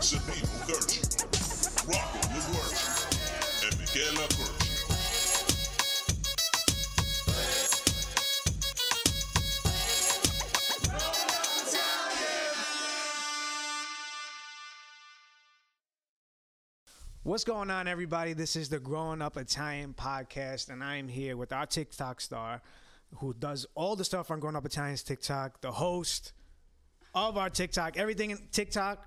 Sabino Virtue, Rocco LaVertue, and Miguel Virtue. What's going on, everybody? This is the Growing Up Italian podcast, and I am here with our TikTok star who does all the stuff on Growing Up Italian's TikTok, the host of our TikTok, everything in TikTok.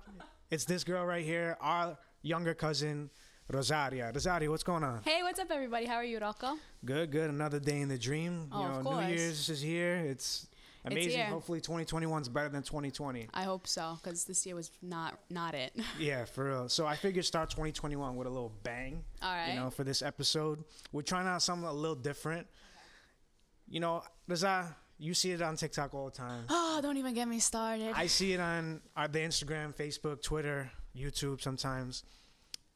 It's this girl right here, our younger cousin, Rosaria. Rosaria, what's going on? Hey, what's up, everybody? How are you, Rocco? Good, good. Another day in the dream. Oh, you know, of course. New Year's is here. It's amazing. It's here. Hopefully 2021 is better than 2020. I hope so, because this year was not it. Yeah, for real. So I figured start 2021 with a little bang. All right. You know, for this episode, we're trying out something a little different. You know, you see it on TikTok all the time. Oh, don't even get me started. I see it on the Instagram, Facebook, Twitter, YouTube sometimes.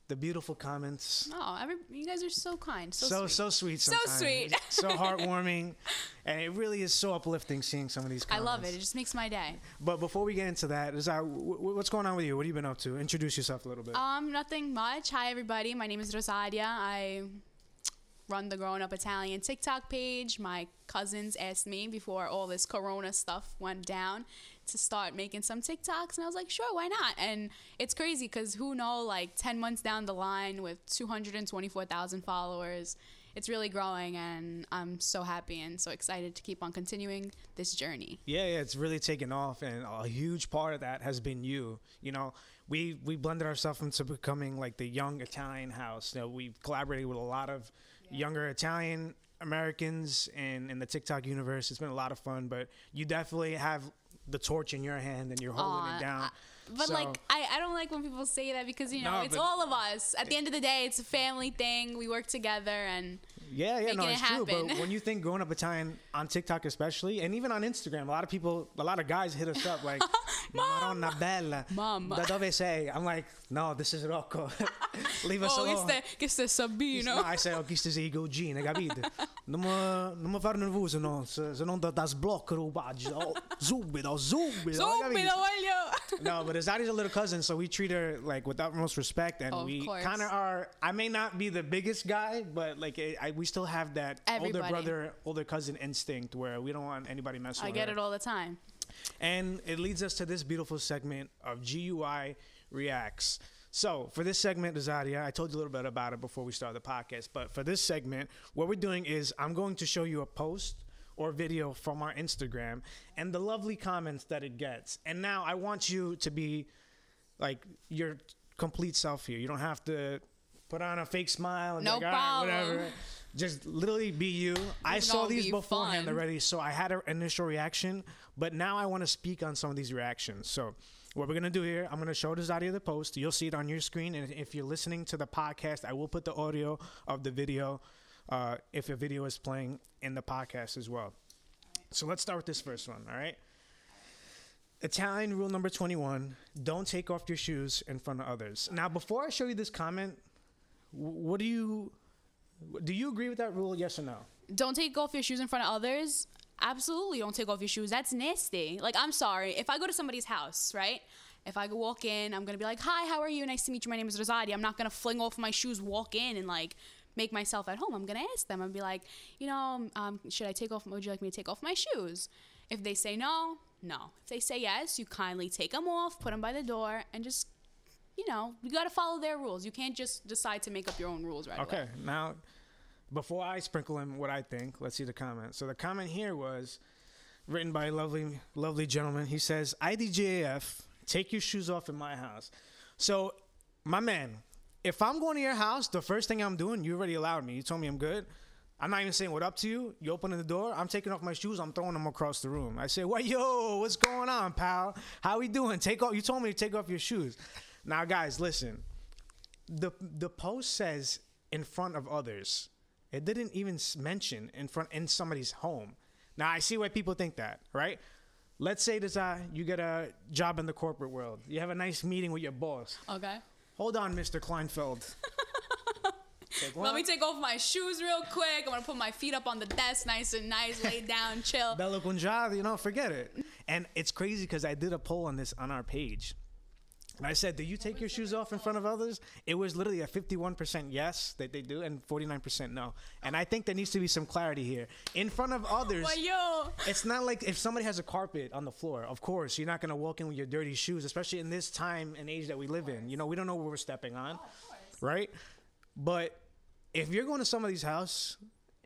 The beautiful comments. Oh, you guys are so kind. So sweet sometimes. So sweet. So heartwarming. And it really is so uplifting seeing some of these comments. I love it. It just makes my day. But before we get into that, what's going on with you? What have you been up to? Introduce yourself a little bit. Nothing much. Hi, everybody. My name is Rosaria. I run the Growing Up Italian TikTok page. My cousins asked me before all this Corona stuff went down to start making some TikToks, and I was like, sure, why not? And it's crazy because who know, like 10 months down the line with 224,000 followers, it's really growing, and I'm so happy and so excited to keep on continuing this journey. Yeah, it's really taken off, and a huge part of that has been you. You know, we blended ourselves into becoming like the Young Italian House. You know, we've collaborated with a lot of younger Italian Americans and in the TikTok universe. It's been a lot of fun, but you definitely have the torch in your hand and you're holding it down. I don't like when people say that, because you know, it's all of us. At the end of the day, it's a family thing. We work together and it's happen. True. But when you think Growing Up Italian on TikTok especially, and even on Instagram, a lot of guys hit us up like, Madonna bella, Mom, da dove sei? I'm like, no, this is Rocco. Leave us alone. Questo è Sabino. I say, questo è Eugene, capite? Non mi far nervoso, no, se non da sblocco la pagina. Subito. Voglio. No, but Azari's a little cousin, so we treat her like with utmost respect, and we kind of are. I may not be the biggest guy, but like we still have that older cousin instinct where we don't want anybody messing with her. I get it all the time. And it leads us to this beautiful segment of GUI Reacts. So for this segment, Azaria, I told you a little bit about it before we started the podcast, but for this segment, what we're doing is I'm going to show you a post or video from our Instagram and the lovely comments that it gets. And now I want you to be like your complete self here. You don't have to put on a fake smile and no like, problem. All right, whatever. Just literally be you. I saw these beforehand already, so I had an initial reaction, but now I want to speak on some of these reactions. So what we're going to do here, I'm going to show this audio of the post. You'll see it on your screen, and if you're listening to the podcast, I will put the audio of the video if a video is playing in the podcast as well. Right. So let's start with this first one, all right? Italian rule number 21, don't take off your shoes in front of others. Now, before I show you this comment, what do you agree with that rule, yes or no? Don't take off your shoes in front of others? Absolutely don't take off your shoes. That's nasty. Like, I'm sorry. If I go to somebody's house, right? If I walk in, I'm going to be like, hi, how are you? Nice to meet you. My name is Rosaria. I'm not going to fling off my shoes, walk in, and, like, make myself at home. I'm going to ask them. I'm going to be like, you know, would you like me to take off my shoes? If they say no. If they say yes, you kindly take them off, put them by the door, and just, you know, you got to follow their rules. You can't just decide to make up your own rules right away. Okay, now, before I sprinkle in what I think, let's see the comment. So the comment here was written by a lovely, lovely gentleman. He says, IDJF, take your shoes off in my house. So, my man, if I'm going to your house, the first thing I'm doing, you already allowed me. You told me I'm good. I'm not even saying what up to you. You open the door, I'm taking off my shoes, I'm throwing them across the room. I say, well, yo, what's going on, pal? How we doing? You told me to take off your shoes. Now, guys, listen. The post says in front of others. It didn't even mention in somebody's home. Now, I see why people think that, right? Let's say you get a job in the corporate world. You have a nice meeting with your boss. Okay. Hold on, Mr. Kleinfeld. Let me take off my shoes real quick. I'm going to put my feet up on the desk nice, lay down, chill. Bello congiato, you know, forget it. And it's crazy because I did a poll on this on our page. And I said, do you take your shoes off in front of others? It was literally a 51% yes that they do and 49% no. And I think there needs to be some clarity here. In front of others, it's not like if somebody has a carpet on the floor, of course, you're not going to walk in with your dirty shoes, especially in this time and age that we live in. You know, we don't know where we're stepping on, right? But if you're going to somebody's house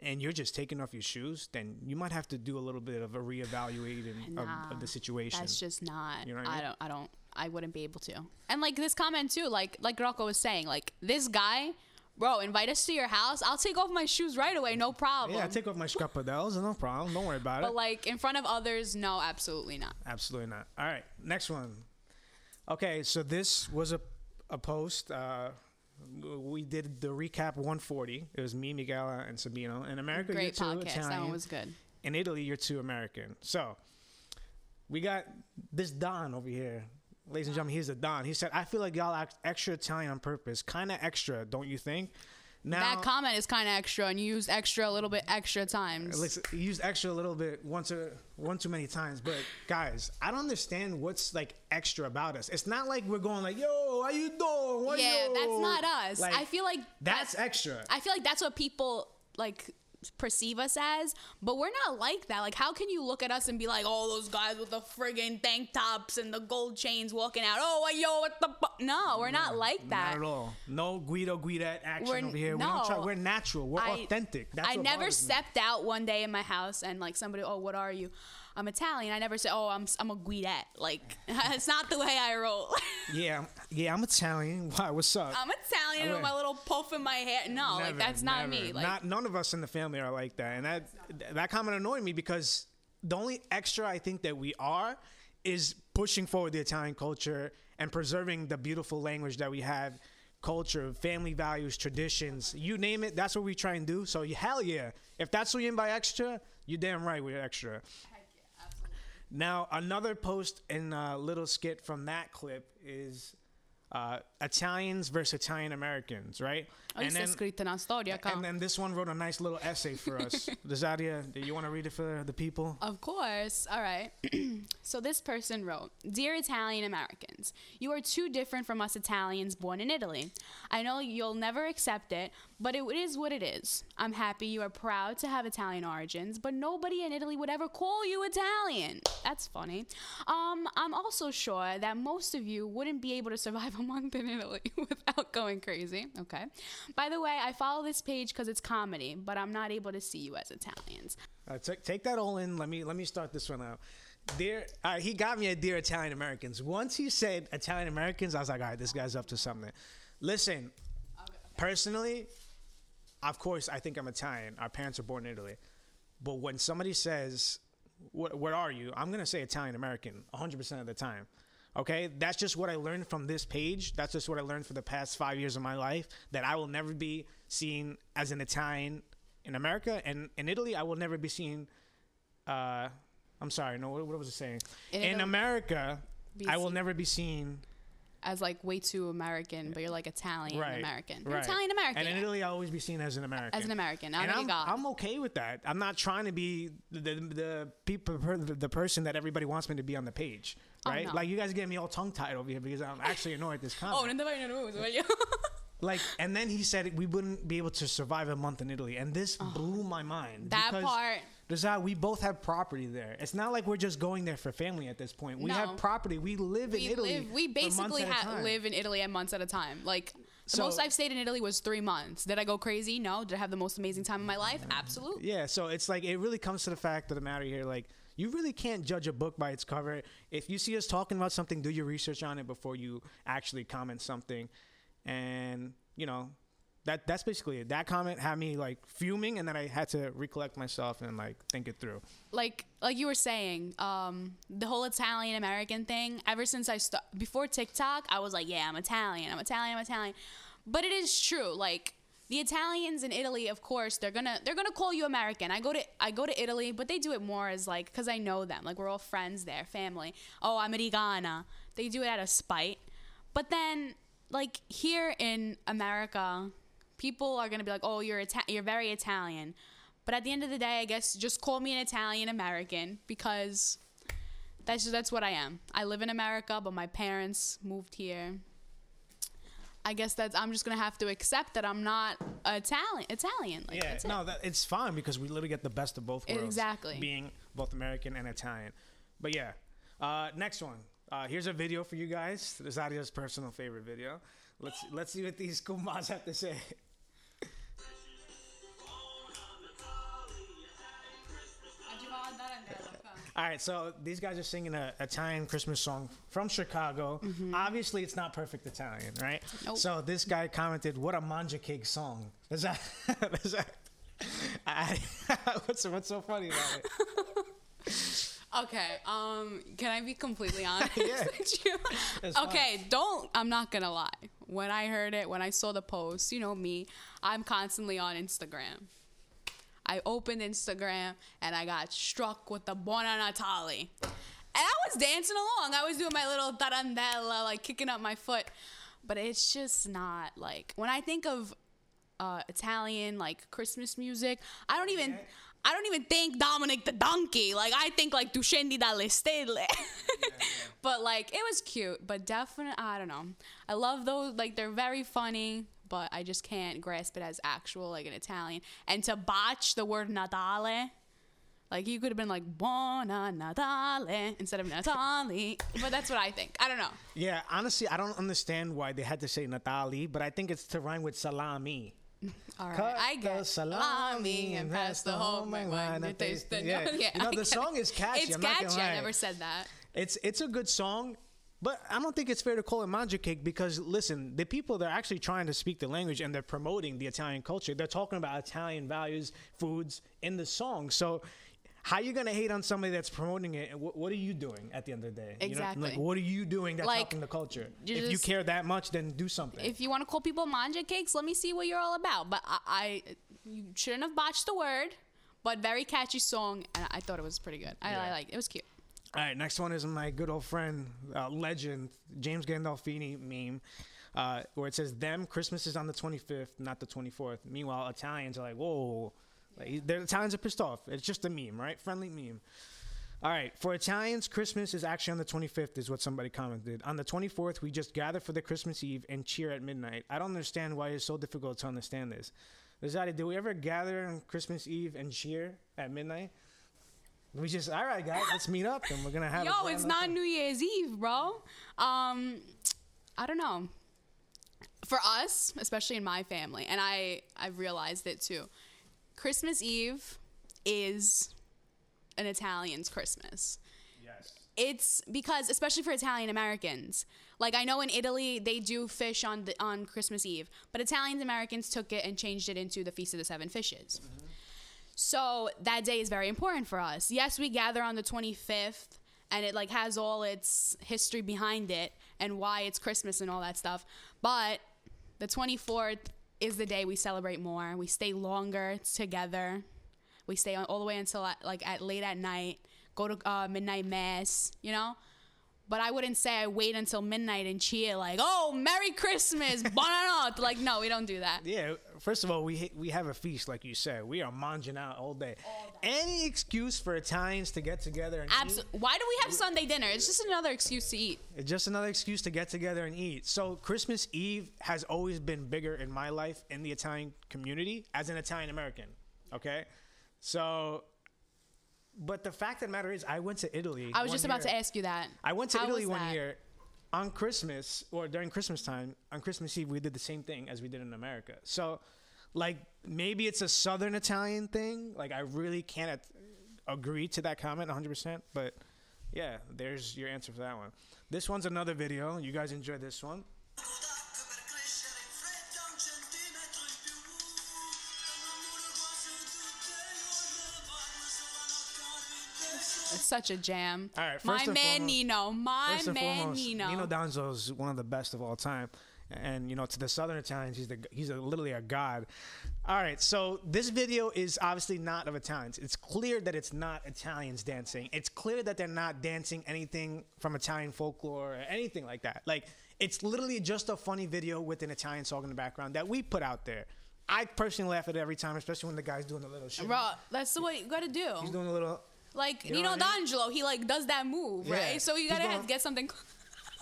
and you're just taking off your shoes, then you might have to do a little bit of a reevaluating of the situation. That's just not, you know what I mean? I wouldn't be able to. And like this comment too, like Rocco was saying, like this guy, bro, invite us to your house. I'll take off my shoes right away. No problem. Yeah, I take off my scapadellas. No problem. Don't worry about it. But like in front of others, no, absolutely not. Absolutely not. All right. Next one. Okay. So this was a post, we did the recap 140. It was me, Miguel, and Sabino. In America, great you're too podcast. Italian. That one was good. In Italy, you're too American. So we got this Don over here. Ladies and gentlemen, here's the Don. He said, I feel like y'all act extra Italian on purpose. Kind of extra, don't you think? Now, that comment is kind of extra, and you used extra a little bit extra times. Listen, you used extra a little bit one too many times. But, guys, I don't understand what's, like, extra about us. It's not like we're going like, yo, how you doing? What yo? That's not us. Like, I feel like that's extra. I feel like that's what people, like, perceive us as, but we're not like that. Like, how can you look at us and be like, oh, those guys with the friggin' tank tops and the gold chains walking out, oh, yo, what the fuck? No, we're not like that. Not at all. No Guidette action over here. No. We don't try. We're natural. We're authentic. That's I what never stepped me. Out one day in my house and, like, somebody, oh, what are you? I'm Italian. I never say, oh, I'm a Guidette. Like, it's not the way I roll. Yeah, I'm Italian. Why? What's up? I'm Italian with my little puff in my hair. No, never, like, that's not never. Me. Like, none of us in the family are like that. And that comment annoyed me because the only extra I think that we are is pushing forward the Italian culture and preserving the beautiful language that we have, culture, family values, traditions, you name it. That's what we try and do. So, hell yeah. If that's what you mean by extra, you're damn right we're extra. Now, another post and little skit from that clip is Italians versus Italian-Americans, right? Oh, and then this one wrote a nice little essay for us. Rosaria, do you want to read it for the people? Of course. All right. So this person wrote, Dear Italian-Americans, you are too different from us Italians born in Italy. I know you'll never accept it, but it is what it is. I'm happy you are proud to have Italian origins, but nobody in Italy would ever call you Italian. That's funny. I'm also sure that most of you wouldn't be able to survive a month in Italy without going crazy. Okay. By the way, I follow this page because it's comedy, but I'm not able to see you as Italians. Take that all in. Let me start this one out. He got me at Dear Italian Americans. Once he said Italian Americans, I was like, all right, this guy's up to something. Listen, personally, of course, I think I'm Italian. Our parents were born in Italy. But when somebody says, what are you? I'm going to say Italian American 100% of the time. Okay, that's just what I learned from this page. That's just what I learned for the past 5 years of my life, that I will never be seen as an Italian in America. And in Italy, I will never be seen. What was it saying? In America, I will never be seen as like way too American, but you're like Italian-American. Right. Italian-American. And in Italy, I'll always be seen as an American. As an American. And I'm okay with that. I'm not trying to be the person that everybody wants me to be on the page, right? Oh, no. Like, you guys get me all tongue-tied over here because I'm actually annoyed at this comment. Like, and then he said we wouldn't be able to survive a month in Italy. And this blew my mind. That part. We both have property there. It's not like we're just going there for family at this point. We have property. We live in Italy. We basically live in Italy at months at a time. Like, the most I've stayed in Italy was 3 months. Did I go crazy? No. Did I have the most amazing time of my life? Absolutely. Yeah. So it's like, it really comes to the fact of the matter here. Like, you really can't judge a book by its cover. If you see us talking about something, do your research on it before you actually comment something. And, you know, that's basically it. That comment had me, like, fuming, and then I had to recollect myself and, like, think it through. Like you were saying, the whole Italian-American thing, ever since before TikTok, I was like, yeah, I'm Italian. But it is true. Like, the Italians in Italy, of course, they're gonna call you American. I go to Italy, but they do it more as, like, because I know them. Like, we're all friends there, family. Oh, Americana. They do it out of spite. But then, like, here in America, people are going to be like, oh, you're very Italian. But at the end of the day, I guess just call me an Italian American because That's what I am. I live in America, but my parents moved here. I guess that's, I'm just gonna have to accept that I'm not Italian. Like, yeah, that's it. No, it's fine because we literally get the best of both worlds. Exactly. Being both American and Italian. But yeah, next one. Here's a video for you guys. Rosaria's personal favorite video. Let's see what these kumas have to say. All right, so these guys are singing an Italian Christmas song from Chicago. Mm-hmm. Obviously, it's not perfect Italian, right? Nope. So this guy commented, "What a manja cake song!" What's so funny about it? Okay, can I be completely honest with you? Okay, fun. I'm not gonna lie. When I heard it, when I saw the post, you know me, I'm constantly on Instagram. I opened Instagram and I got struck with the Buona Natale. And I was dancing along. I was doing my little Tarantella, like kicking up my foot. But it's just not like, when I think of Italian, like Christmas music, I don't even think Dominic the Donkey. Like, I think like Tu Scendi dalle Stelle. But like, it was cute, but definitely, I don't know. I love those, like they're very funny, but I just can't grasp it as actual, like an Italian. And to botch the word Natale, like you could have been like Buona Natale instead of Natale. But that's what I think. I don't know. Yeah, honestly, I don't understand why they had to say Natale, but I think it's to rhyme with salami. All right, cut I get salami and pass the whole wine. The song is catchy. It's catchy. I never said that. It's a good song. But I don't think it's fair to call it manja cake because, listen, the people that are actually trying to speak the language and they're promoting the Italian culture, they're talking about Italian values, foods in the song. So how are you going to hate on somebody that's promoting it? What are you doing at the end of the day? Exactly. You know, like, what are you doing that's helping the culture? If you care that much, then do something. If you want to call people manja cakes, let me see what you're all about. But you shouldn't have botched the word, but very catchy song. And I thought it was pretty good. I like it. It was cute. All right, next one is my good old friend, legend, James Gandolfini meme, where it says, them, Christmas is on the 25th, not the 24th. Meanwhile, Italians are like, whoa. Like, the Italians are pissed off. It's just a meme, right? Friendly meme. All right, for Italians, Christmas is actually on the 25th, is what somebody commented. On the 24th, we just gather for the Christmas Eve and cheer at midnight. I don't understand why it's so difficult to understand this. Rosaria, did we ever gather on Christmas Eve and cheer at midnight? We just, all right, guys, let's meet up, and we're going to have a it's not time. New Year's Eve, bro. I don't know. For us, especially in my family, and I've realized it, too, Christmas Eve is an Italian's Christmas. Yes. It's because, especially for Italian-Americans, like I know in Italy, they do fish on Christmas Eve, but Italian-Americans took it and changed it into the Feast of the Seven Fishes. Mm-hmm. So that day is very important for us. Yes, we gather on the 25th, and it like has all its history behind it and why it's Christmas and all that stuff. But the 24th is the day we celebrate more. We stay longer together. We stay all the way until late at night. Go to midnight mass, you know. But I wouldn't say I wait until midnight and cheer like, oh, Merry Christmas, buonanotte. Like, no, we don't do that. Yeah, first of all, we have a feast, like you said. We are manging out all day. Any excuse for Italians to get together and eat? Why do we have Sunday dinner? It's just another excuse to eat. It's just another excuse to get together and eat. So Christmas Eve has always been bigger in my life in the Italian community as an Italian-American, okay? So... But the fact of the matter is, I went to Italy. I was just about to ask you that. I went to Italy one year on Christmas, or during Christmas time, on Christmas Eve, we did the same thing as we did in America. So, like, maybe it's a Southern Italian thing. Like, I really can't agree to that comment 100%. But, yeah, there's your answer for that one. This one's another video. You guys enjoy this one. It's such a jam. All right, my man Nino. Nino D'Angelo is one of the best of all time, and you know, to the Southern Italians, he's literally a god. All right, so this video is obviously not of Italians. It's clear that it's not Italians dancing. It's clear that they're not dancing anything from Italian folklore or anything like that. Like, it's literally just a funny video with an Italian song in the background that we put out there. I personally laugh at it every time, especially when the guy's doing the little shit. Bro, that's the way you gotta do. He's doing a little. Like Nino D'Angelo, he like does that move, right? So you gotta have to get something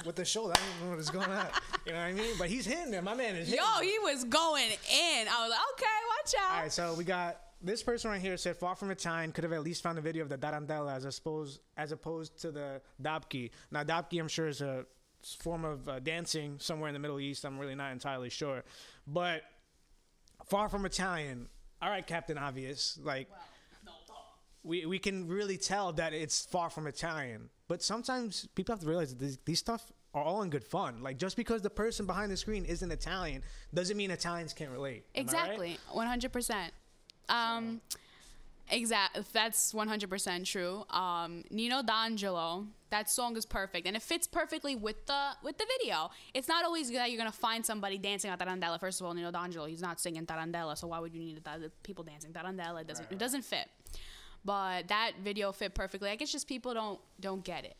with the shoulder. I don't know what is going on. You know what I mean? But he's hitting there. My man is hitting. Yo, he was going in. I was like, okay, watch out. All right, so we got this person right here said, "Far from Italian, could have at least found a video of the Tarantella as opposed to the Dabke." Now, Dabke, I'm sure, is a form of dancing somewhere in the Middle East. I'm really not entirely sure, but far from Italian. All right, Captain Obvious. Like, we can really tell that it's far from Italian. But sometimes people have to realize that these stuff are all in good fun. Like, just because the person behind the screen isn't Italian doesn't mean Italians can't relate. Exactly, 100%. That's 100% true. Nino D'Angelo, that song is perfect, and it fits perfectly with the video. It's not always that you're gonna find somebody dancing on Tarantella. First of all, Nino D'Angelo, he's not singing Tarantella, so why would you need people dancing Tarantella? It doesn't fit. But that video fit perfectly. I guess just people don't get it.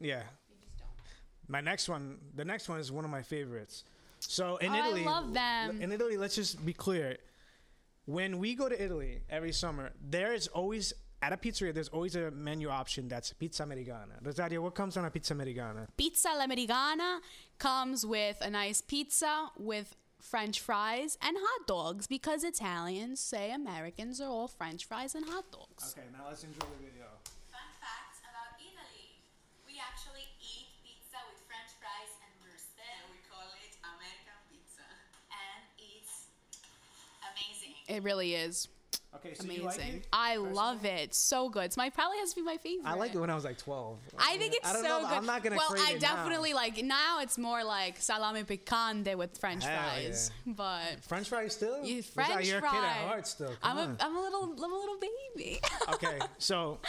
Yeah. They just don't. The next one is one of my favorites. So in Italy, I love them. In Italy, let's just be clear. When we go to Italy every summer, there is always, at a pizzeria, there's always a menu option that's pizza americana. Rosaria, what comes on a pizza americana? Pizza l'americana comes with a nice pizza with French fries and hot dogs, because Italians say Americans are all French fries and hot dogs. Okay, now let's enjoy the video. Fun facts about Italy. We actually eat pizza with French fries and mozzarella. We call it American pizza. And it's amazing. It really is. Okay, so amazing. You like it? I love it. So good. It's probably has to be my favorite. I liked it when I was like 12. I think it's so good. I'm not gonna crave it now. Well, I definitely like now. It's more like salami piccante with French fries, but French fries still. You're a kid at heart still. I'm a little baby. Okay, so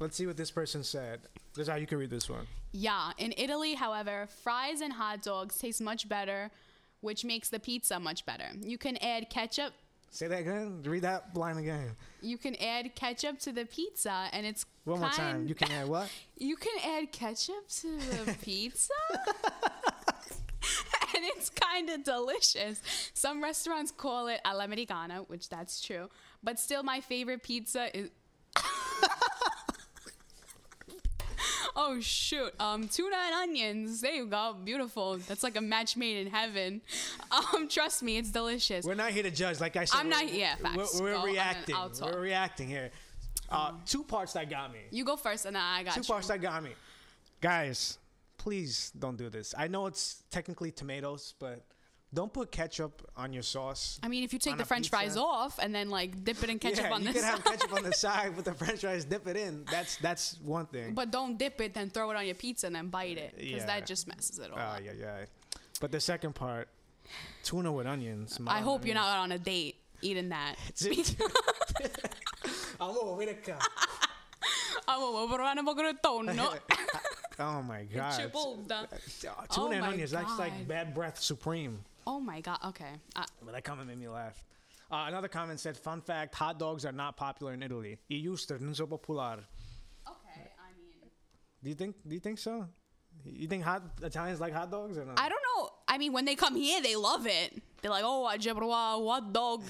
let's see what this person said. This is how you can read this one. Yeah, in Italy, however, fries and hot dogs taste much better, which makes the pizza much better. You can add ketchup. Say that again. Read that line again. You can add ketchup to the pizza, and it's one more time. You can add what? You can add ketchup to the pizza, and it's kind of delicious. Some restaurants call it all'americana, which that's true. But still, my favorite pizza is. Oh shoot! Tuna and onions. There you go. Beautiful. That's like a match made in heaven. Trust me, it's delicious. We're not here to judge. Like I said, facts. We're reacting. We're reacting here. Two parts that got me. You go first, and then I got you. Two parts that got me. Guys, please don't do this. I know it's technically tomatoes, but don't put ketchup on your sauce. I mean, if you take the French fries off and then like dip it in ketchup on the side. Yeah, you can have ketchup on the side with the French fries. Dip it in. That's one thing. But don't dip it, then throw it on your pizza and then bite it, because that just messes it all up. Yeah. But the second part, tuna with onions. I hope you're not on a date eating that. Oh my god! Tuna and onions. That's like bad breath supreme. Oh my god! Okay. But that comment made me laugh. Another comment said, "Fun fact: hot dogs are not popular in Italy. I giusto non so popolare." Okay, I mean. Do you think so? You think Italians like hot dogs or not? I don't know. I mean, when they come here, they love it. They're like, "Oh, what dog?"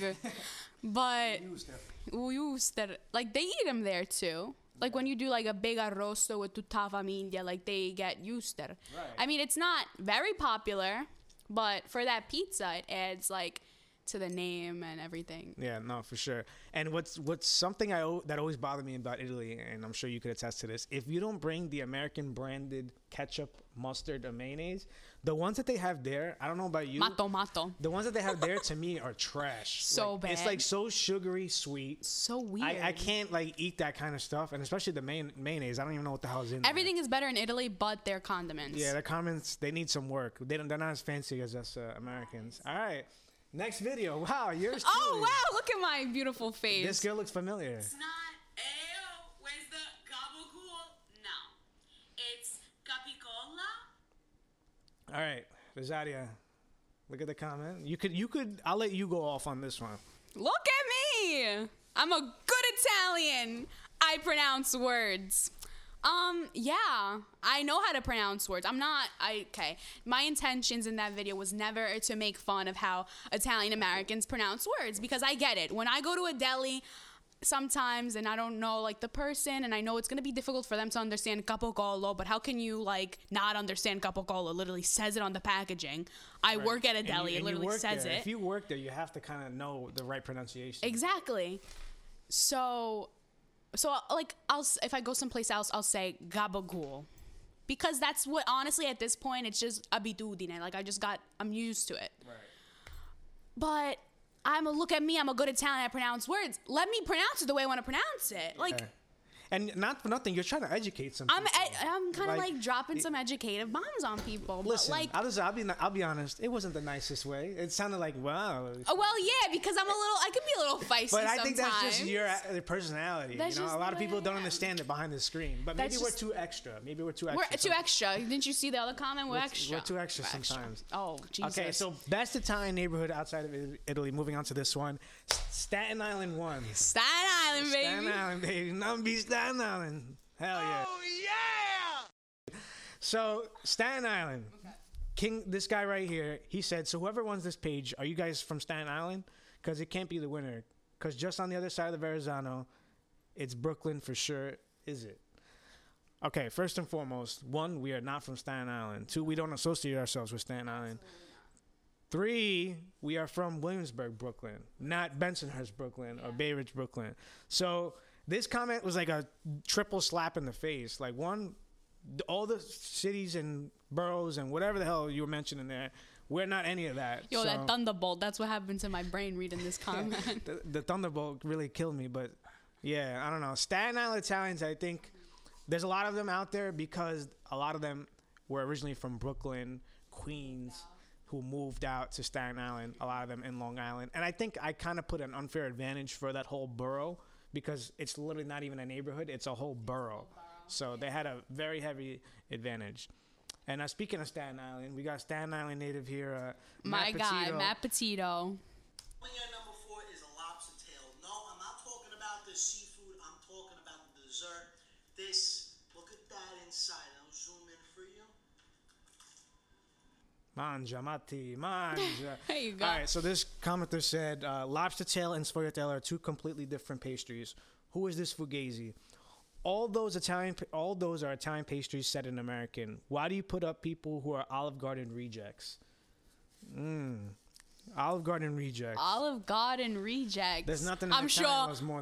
But like they eat them there too. Like when you do like a big arrosto with tuttava mindia, like they get used to. Right. I mean, it's not very popular, but for that pizza, it adds like to the name and everything. Yeah, no, for sure. And what's something that always bothered me about Italy, and I'm sure you could attest to this, if you don't bring the American branded ketchup, mustard, or mayonnaise, the ones that they have there, I don't know about you. Mato. The ones that they have there to me are trash. So bad. It's like so sugary, sweet. So weird. I can't like eat that kind of stuff, and especially the mayonnaise. I don't even know what the hell's in there. Everything is better in Italy, but their condiments. Yeah, their condiments, they need some work. They're not as fancy as us Americans. All right. Next video. Wow, yours too. Oh, wow, look at my beautiful face. This girl looks familiar. It's not Ayo, where's the gabagool? No. It's capicola. All right, Rosaria, look at the comment. You could. I'll let you go off on this one. Look at me. I'm a good Italian. I pronounce words. Yeah, I know how to pronounce words. Okay. My intentions in that video was never to make fun of how Italian Americans pronounce words, because I get it. When I go to a deli, sometimes, and I don't know, like, the person, and I know it's going to be difficult for them to understand Capocollo, but how can you, like, not understand Capocollo? It literally says it on the packaging. I work at a deli. It literally says it. If you work there, you have to kind of know the right pronunciation. Exactly. So like, if I go someplace else, I'll say gabagool, because that's what, honestly, at this point, it's just abitudine. Like, I'm used to it. Right. But look at me, I'm a good Italian, I pronounce words. Let me pronounce it the way I want to pronounce it. Like, okay. And not for nothing, you're trying to educate some people. I'm kind of like dropping some educative bombs on people. Listen, but like, I'll be honest, it wasn't the nicest way. It sounded like, wow. Well, yeah, because I can be a little feisty but sometimes. I think that's just your personality. That's, you know, a lot of people don't understand it behind the screen. But maybe we're too extra. We're too extra. Didn't you see the other comment? We're extra. We're too extra sometimes. Oh, Jesus. Okay, so best Italian neighborhood outside of Italy. Moving on to this one. Staten Island 1. Staten Island, baby. Staten Island. Hell yeah. Oh, yeah! So, Staten Island. Okay. This guy right here, he said, so whoever wins this page, are you guys from Staten Island? Because it can't be the winner. Because just on the other side of the Verrazano, it's Brooklyn for sure. Is it? Okay, first and foremost, 1, we are not from Staten Island. 2, we don't associate ourselves with Staten Island. 3, we are from Williamsburg, Brooklyn. Not Bensonhurst, Brooklyn, or Bay Ridge, Brooklyn. So, this comment was like a triple slap in the face. Like, 1, all the cities and boroughs and whatever the hell you were mentioning there, we're not any of that. Yo, so that thunderbolt, that's what happened to my brain reading this comment. the thunderbolt really killed me, but yeah, I don't know. Staten Island Italians, I think there's a lot of them out there because a lot of them were originally from Brooklyn, Queens, who moved out to Staten Island, a lot of them in Long Island. And I think I kind of put an unfair advantage for that whole borough, because it's literally not even a neighborhood, it's a whole borough. So they had a very heavy advantage. And speaking of Staten Island, we got Staten Island native here, Matt Petito. My guy, Matt Petito. Number 4 is a lobster tail. No, I'm not talking about the seafood, I'm talking about the dessert. This, look at that inside. I'll zoom in for you. Mangia, Matti, mangia. There you go. All right, so this commenter said, lobster tail and sfogliatella are 2 completely different pastries. Who is this fugazi? All those are Italian pastries set in American. Why do you put up people who are Olive Garden rejects? Olive Garden rejects. There's nothing. I'm sure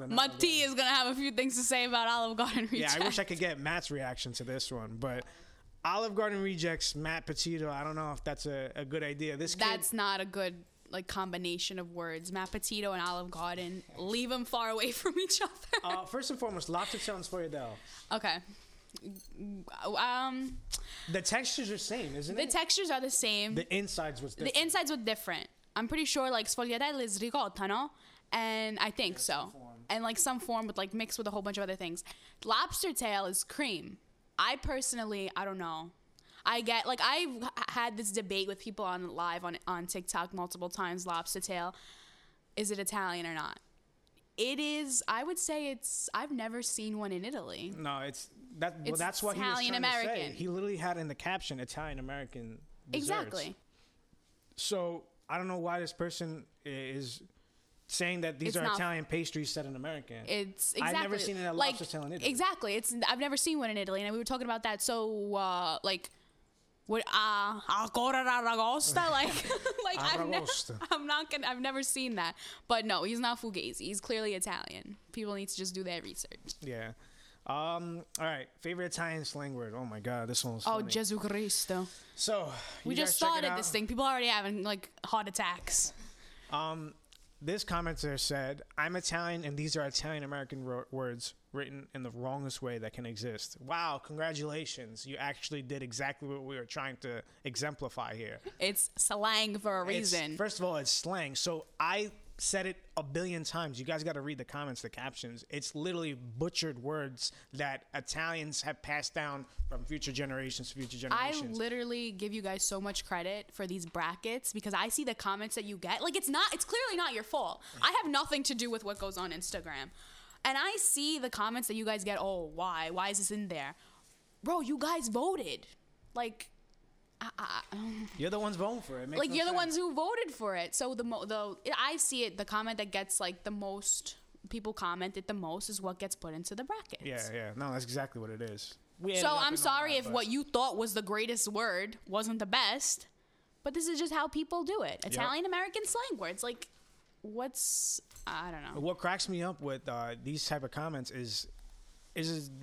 Matti is gonna have a few things to say about Olive Garden rejects. Yeah, I wish I could get Matt's reaction to this one, but Olive Garden rejects, Matt Petito. I don't know if that's a good idea. That's not a good, like, combination of words. Matt Petito and Olive Garden. Leave them far away from each other. First and foremost, lobster tail and sfogliatella. Okay. The textures are the same, isn't it? The textures are the same. The insides was different. I'm pretty sure, like, sfogliatella is ricotta, no? And I think so. And, like, some form with, like, mixed with a whole bunch of other things. Lobster tail is cream. I personally, I don't know. I get, like, I've had this debate with people on live on TikTok multiple times. Lobster tail, is it Italian or not? It is. I would say it's. I've never seen one in Italy. No, it's that. Well, that's what Italian American. He was trying to say. He literally had in the caption Italian American. Exactly. So I don't know why this person is saying that these are Italian pastries set in American. It's exactly. I've never seen a lobster tail in Italy. Exactly. I've never seen one in Italy, and we were talking about that. So, like, what? Ancora ragosta? Like I've never seen that. But no, he's not fugazi. He's clearly Italian. People need to just do their research. Yeah. All right. Favorite Italian slang word. Oh my God, this one's funny. Oh, Gesù Cristo. So we just started this thing. People are already having, like, heart attacks. This commenter said, I'm Italian, and these are Italian-American words written in the wrongest way that can exist. Wow, congratulations. You actually did exactly what we were trying to exemplify here. It's slang for a reason. First of all, it's slang. So I said it a billion times. You guys got to read the comments, the captions. It's literally butchered words that Italians have passed down from future generations to future generations. I literally give you guys so much credit for these brackets because I see the comments that you get. Like, it's clearly not your fault. I have nothing to do with what goes on Instagram. And I see the comments that you guys get. Oh, why? Why is this in there? Bro, you guys voted. Like, you're the ones voting for it. Like, you're the ones who voted for it. So I see it, the comment that gets, like, the most people commented the most is what gets put into the brackets. Yeah. No, that's exactly what it is. So I'm sorry if what you thought was the greatest word wasn't the best, but this is just how people do it. Italian-American slang words. Like, what's... I don't know. What cracks me up with these type of comments is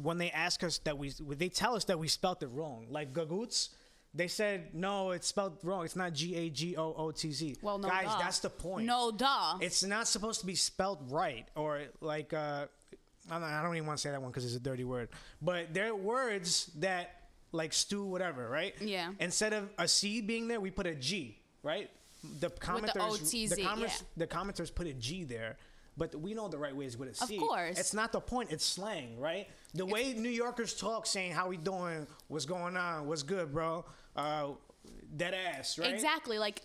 when they ask us that they tell us that we spelt it wrong. Like Gagoots, they said, no, it's spelled wrong. It's not Gagootz. Well, no, guys, duh. That's the point. No, duh. It's not supposed to be spelled right. Or like... I don't even want to say that one because it's a dirty word. But there are words that, like stew, whatever, right? Yeah. Instead of a C being there, we put a G, right? The commenters put a G there, but we know the right way is with a C. Of course. It's not the point. It's slang, right? The way New Yorkers talk, saying, how we doing? What's going on? What's good, bro? Dead ass, right? Exactly. Like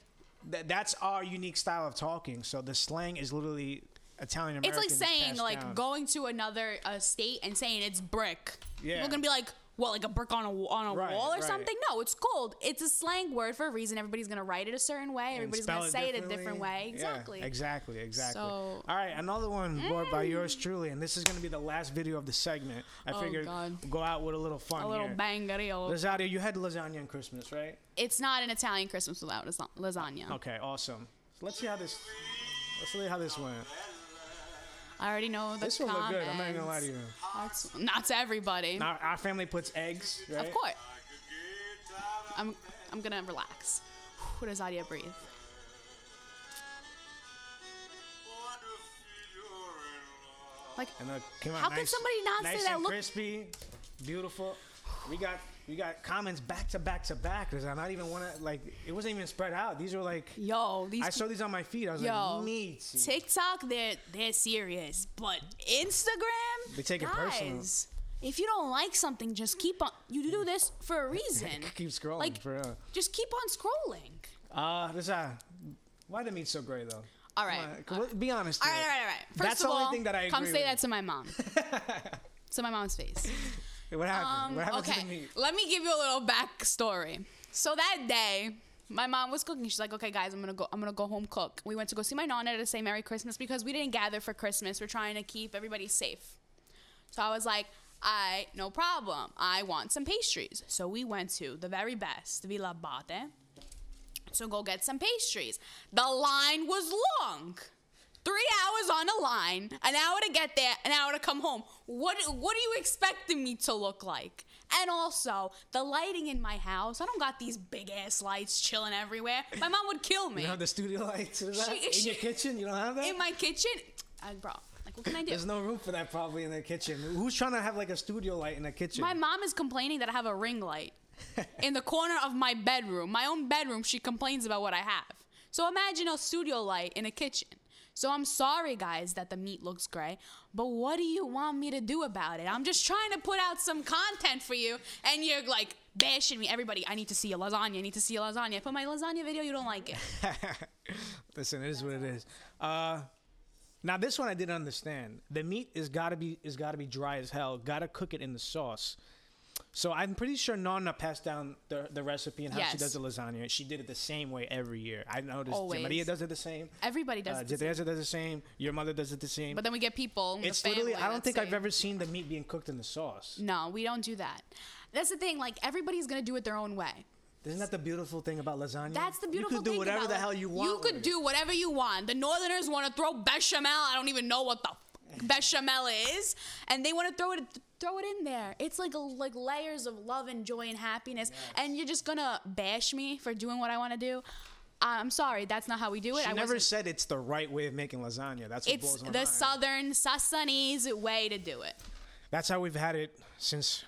that's our unique style of talking. So the slang is literally... Italian-American. It's like saying, like, down. Going to another state and saying it's brick. Yeah. People are going to be like, what, like a brick on a wall or something? No, it's called. It's a slang word for a reason. Everybody's going to write it a certain way. Everybody's going to say it a different way. Exactly. Yeah, exactly. So, all right, another one brought by yours truly, and this is going to be the last video of the segment. I figured go out with a little fun here. Bangaril. Rosaria, you had lasagna on Christmas, right? It's not an Italian Christmas without lasagna. Okay, awesome. So let's see how this went. I already know the comments. This one look good. I'm not even gonna lie to you. That's not to everybody. Now, our family puts eggs, right? Of course. I'm gonna relax. What does Adia breathe? Like, how could somebody not say that? Look, crispy, beautiful. We got comments back to back because I not even want to, like, it wasn't even spread out. These were like, I saw these on my feed. I was like, me too. TikTok, they're serious, but Instagram, they take it personal. If you don't like something, just keep on. You do this for a reason. Keep scrolling, like, for real. Just keep on scrolling. Why the meat so gray though? All right, be honest. All right. First that's of the only all, thing that I come agree say with. That to my mom. To my mom's face. What happened? To the meat? Let me give you a little backstory. So that day, my mom was cooking. She's like, "Okay, guys, I'm gonna go home cook." We went to go see my nonna to say Merry Christmas because we didn't gather for Christmas. We're trying to keep everybody safe. So I was like, no problem. I want some pastries." So we went to the very best Villa Bate to go get some pastries. The line was long. 3 hours on a line, an hour to get there, an hour to come home. What are you expecting me to look like? And also, the lighting in my house, I don't got these big-ass lights chilling everywhere. My mom would kill me. You don't have the studio lights in your kitchen? You don't have that? In my kitchen? Bro, like, what can I do? There's no room for that probably in the kitchen. Who's trying to have, like, a studio light in the kitchen? My mom is complaining that I have a ring light in the corner of my bedroom. My own bedroom, she complains about what I have. So imagine a studio light in a kitchen. So I'm sorry, guys, that the meat looks gray, but what do you want me to do about it? I'm just trying to put out some content for you, and you're, like, bashing me. Everybody, I need to see a lasagna. Put my lasagna video, you don't like it. Listen, it is what it is. Now, this one I didn't understand. The meat has got to be dry as hell. Got to cook it in the sauce. So I'm pretty sure Nonna passed down the recipe and how she does the lasagna. She did it the same way every year. I noticed Maria does it the same. Everybody does it the same. Teresa does the same. Your mother does it the same. But then we get people. It's literally, I don't think I've ever seen the meat being cooked in the sauce. No, we don't do that. That's the thing. Like, everybody's going to do it their own way. Isn't that the beautiful thing about lasagna? That's the beautiful thing. You could do whatever the hell you want. You could do whatever you want. The Northerners want to throw bechamel. I don't even know what the bechamel is. And they want to throw it in there. It's like layers of love and joy and happiness. Yes. And you're just gonna bash me for doing what I want to do. I'm sorry, that's not how we do it. I never said it's the right way of making lasagna. That's what blows my mind. It's the Southern Sassanese way to do it. That's how we've had it since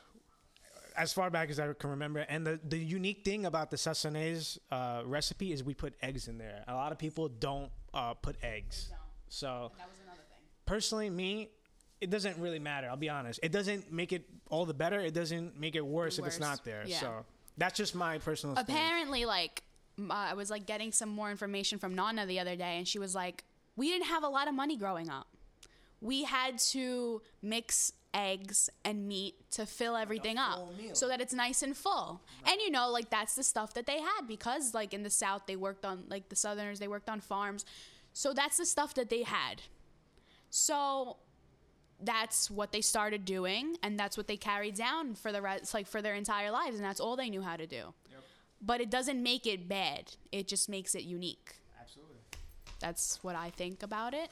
as far back as I can remember. And the unique thing about the Sassanese recipe is we put eggs in there. A lot of people don't put eggs. No. So that was another thing. Personally, me. It doesn't really matter, I'll be honest. It doesn't make it all the better. It doesn't make it worse. If it's not there. Yeah. So that's just my personal Apparently, like, I was, like, getting some more information from Nana the other day, and she was like, we didn't have a lot of money growing up. We had to mix eggs and meat to fill everything up so that it's nice and full. Right. And, you know, like, that's the stuff that they had because, like, in the South, they worked on, like, the Southerners, they worked on farms. So that's the stuff that they had. So that's what they started doing, and that's what they carried down for the rest, like for their entire lives, and that's all they knew how to do. Yep. But it doesn't make it bad. It just makes it unique. Absolutely. That's what I think about it.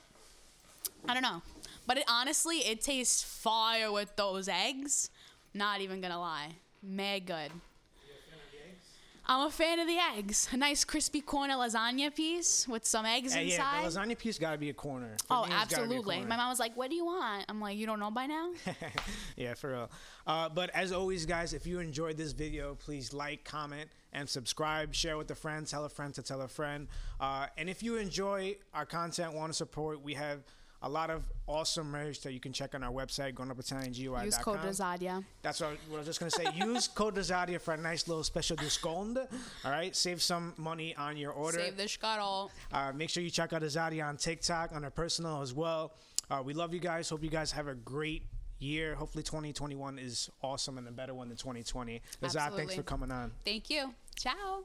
I don't know. But it, honestly, it tastes fire with those eggs. Not even going to lie. Mad good. You a fan of the eggs? I'm a fan of the eggs. A nice crispy corner lasagna piece with some eggs inside. Yeah, the lasagna piece got to be a corner. Oh, absolutely. My mom was like, what do you want? I'm like, you don't know by now? Yeah, for real. But as always, guys, if you enjoyed this video, please like, comment, and subscribe. Share with a friend. Tell a friend to tell a friend. And if you enjoy our content, want to support, we have a lot of awesome merch that you can check on our website, GrownUpItalianGuy.com. Use code Rosaria. That's what I was just going to say. Use code Rosaria for a nice little special discount. All right? Save some money on your order. Save the shkadol. Make sure you check out Azaria on TikTok, on her personal as well. We love you guys. Hope you guys have a great year. Hopefully 2021 is awesome and a better one than 2020. Azaria, thanks for coming on. Thank you. Ciao.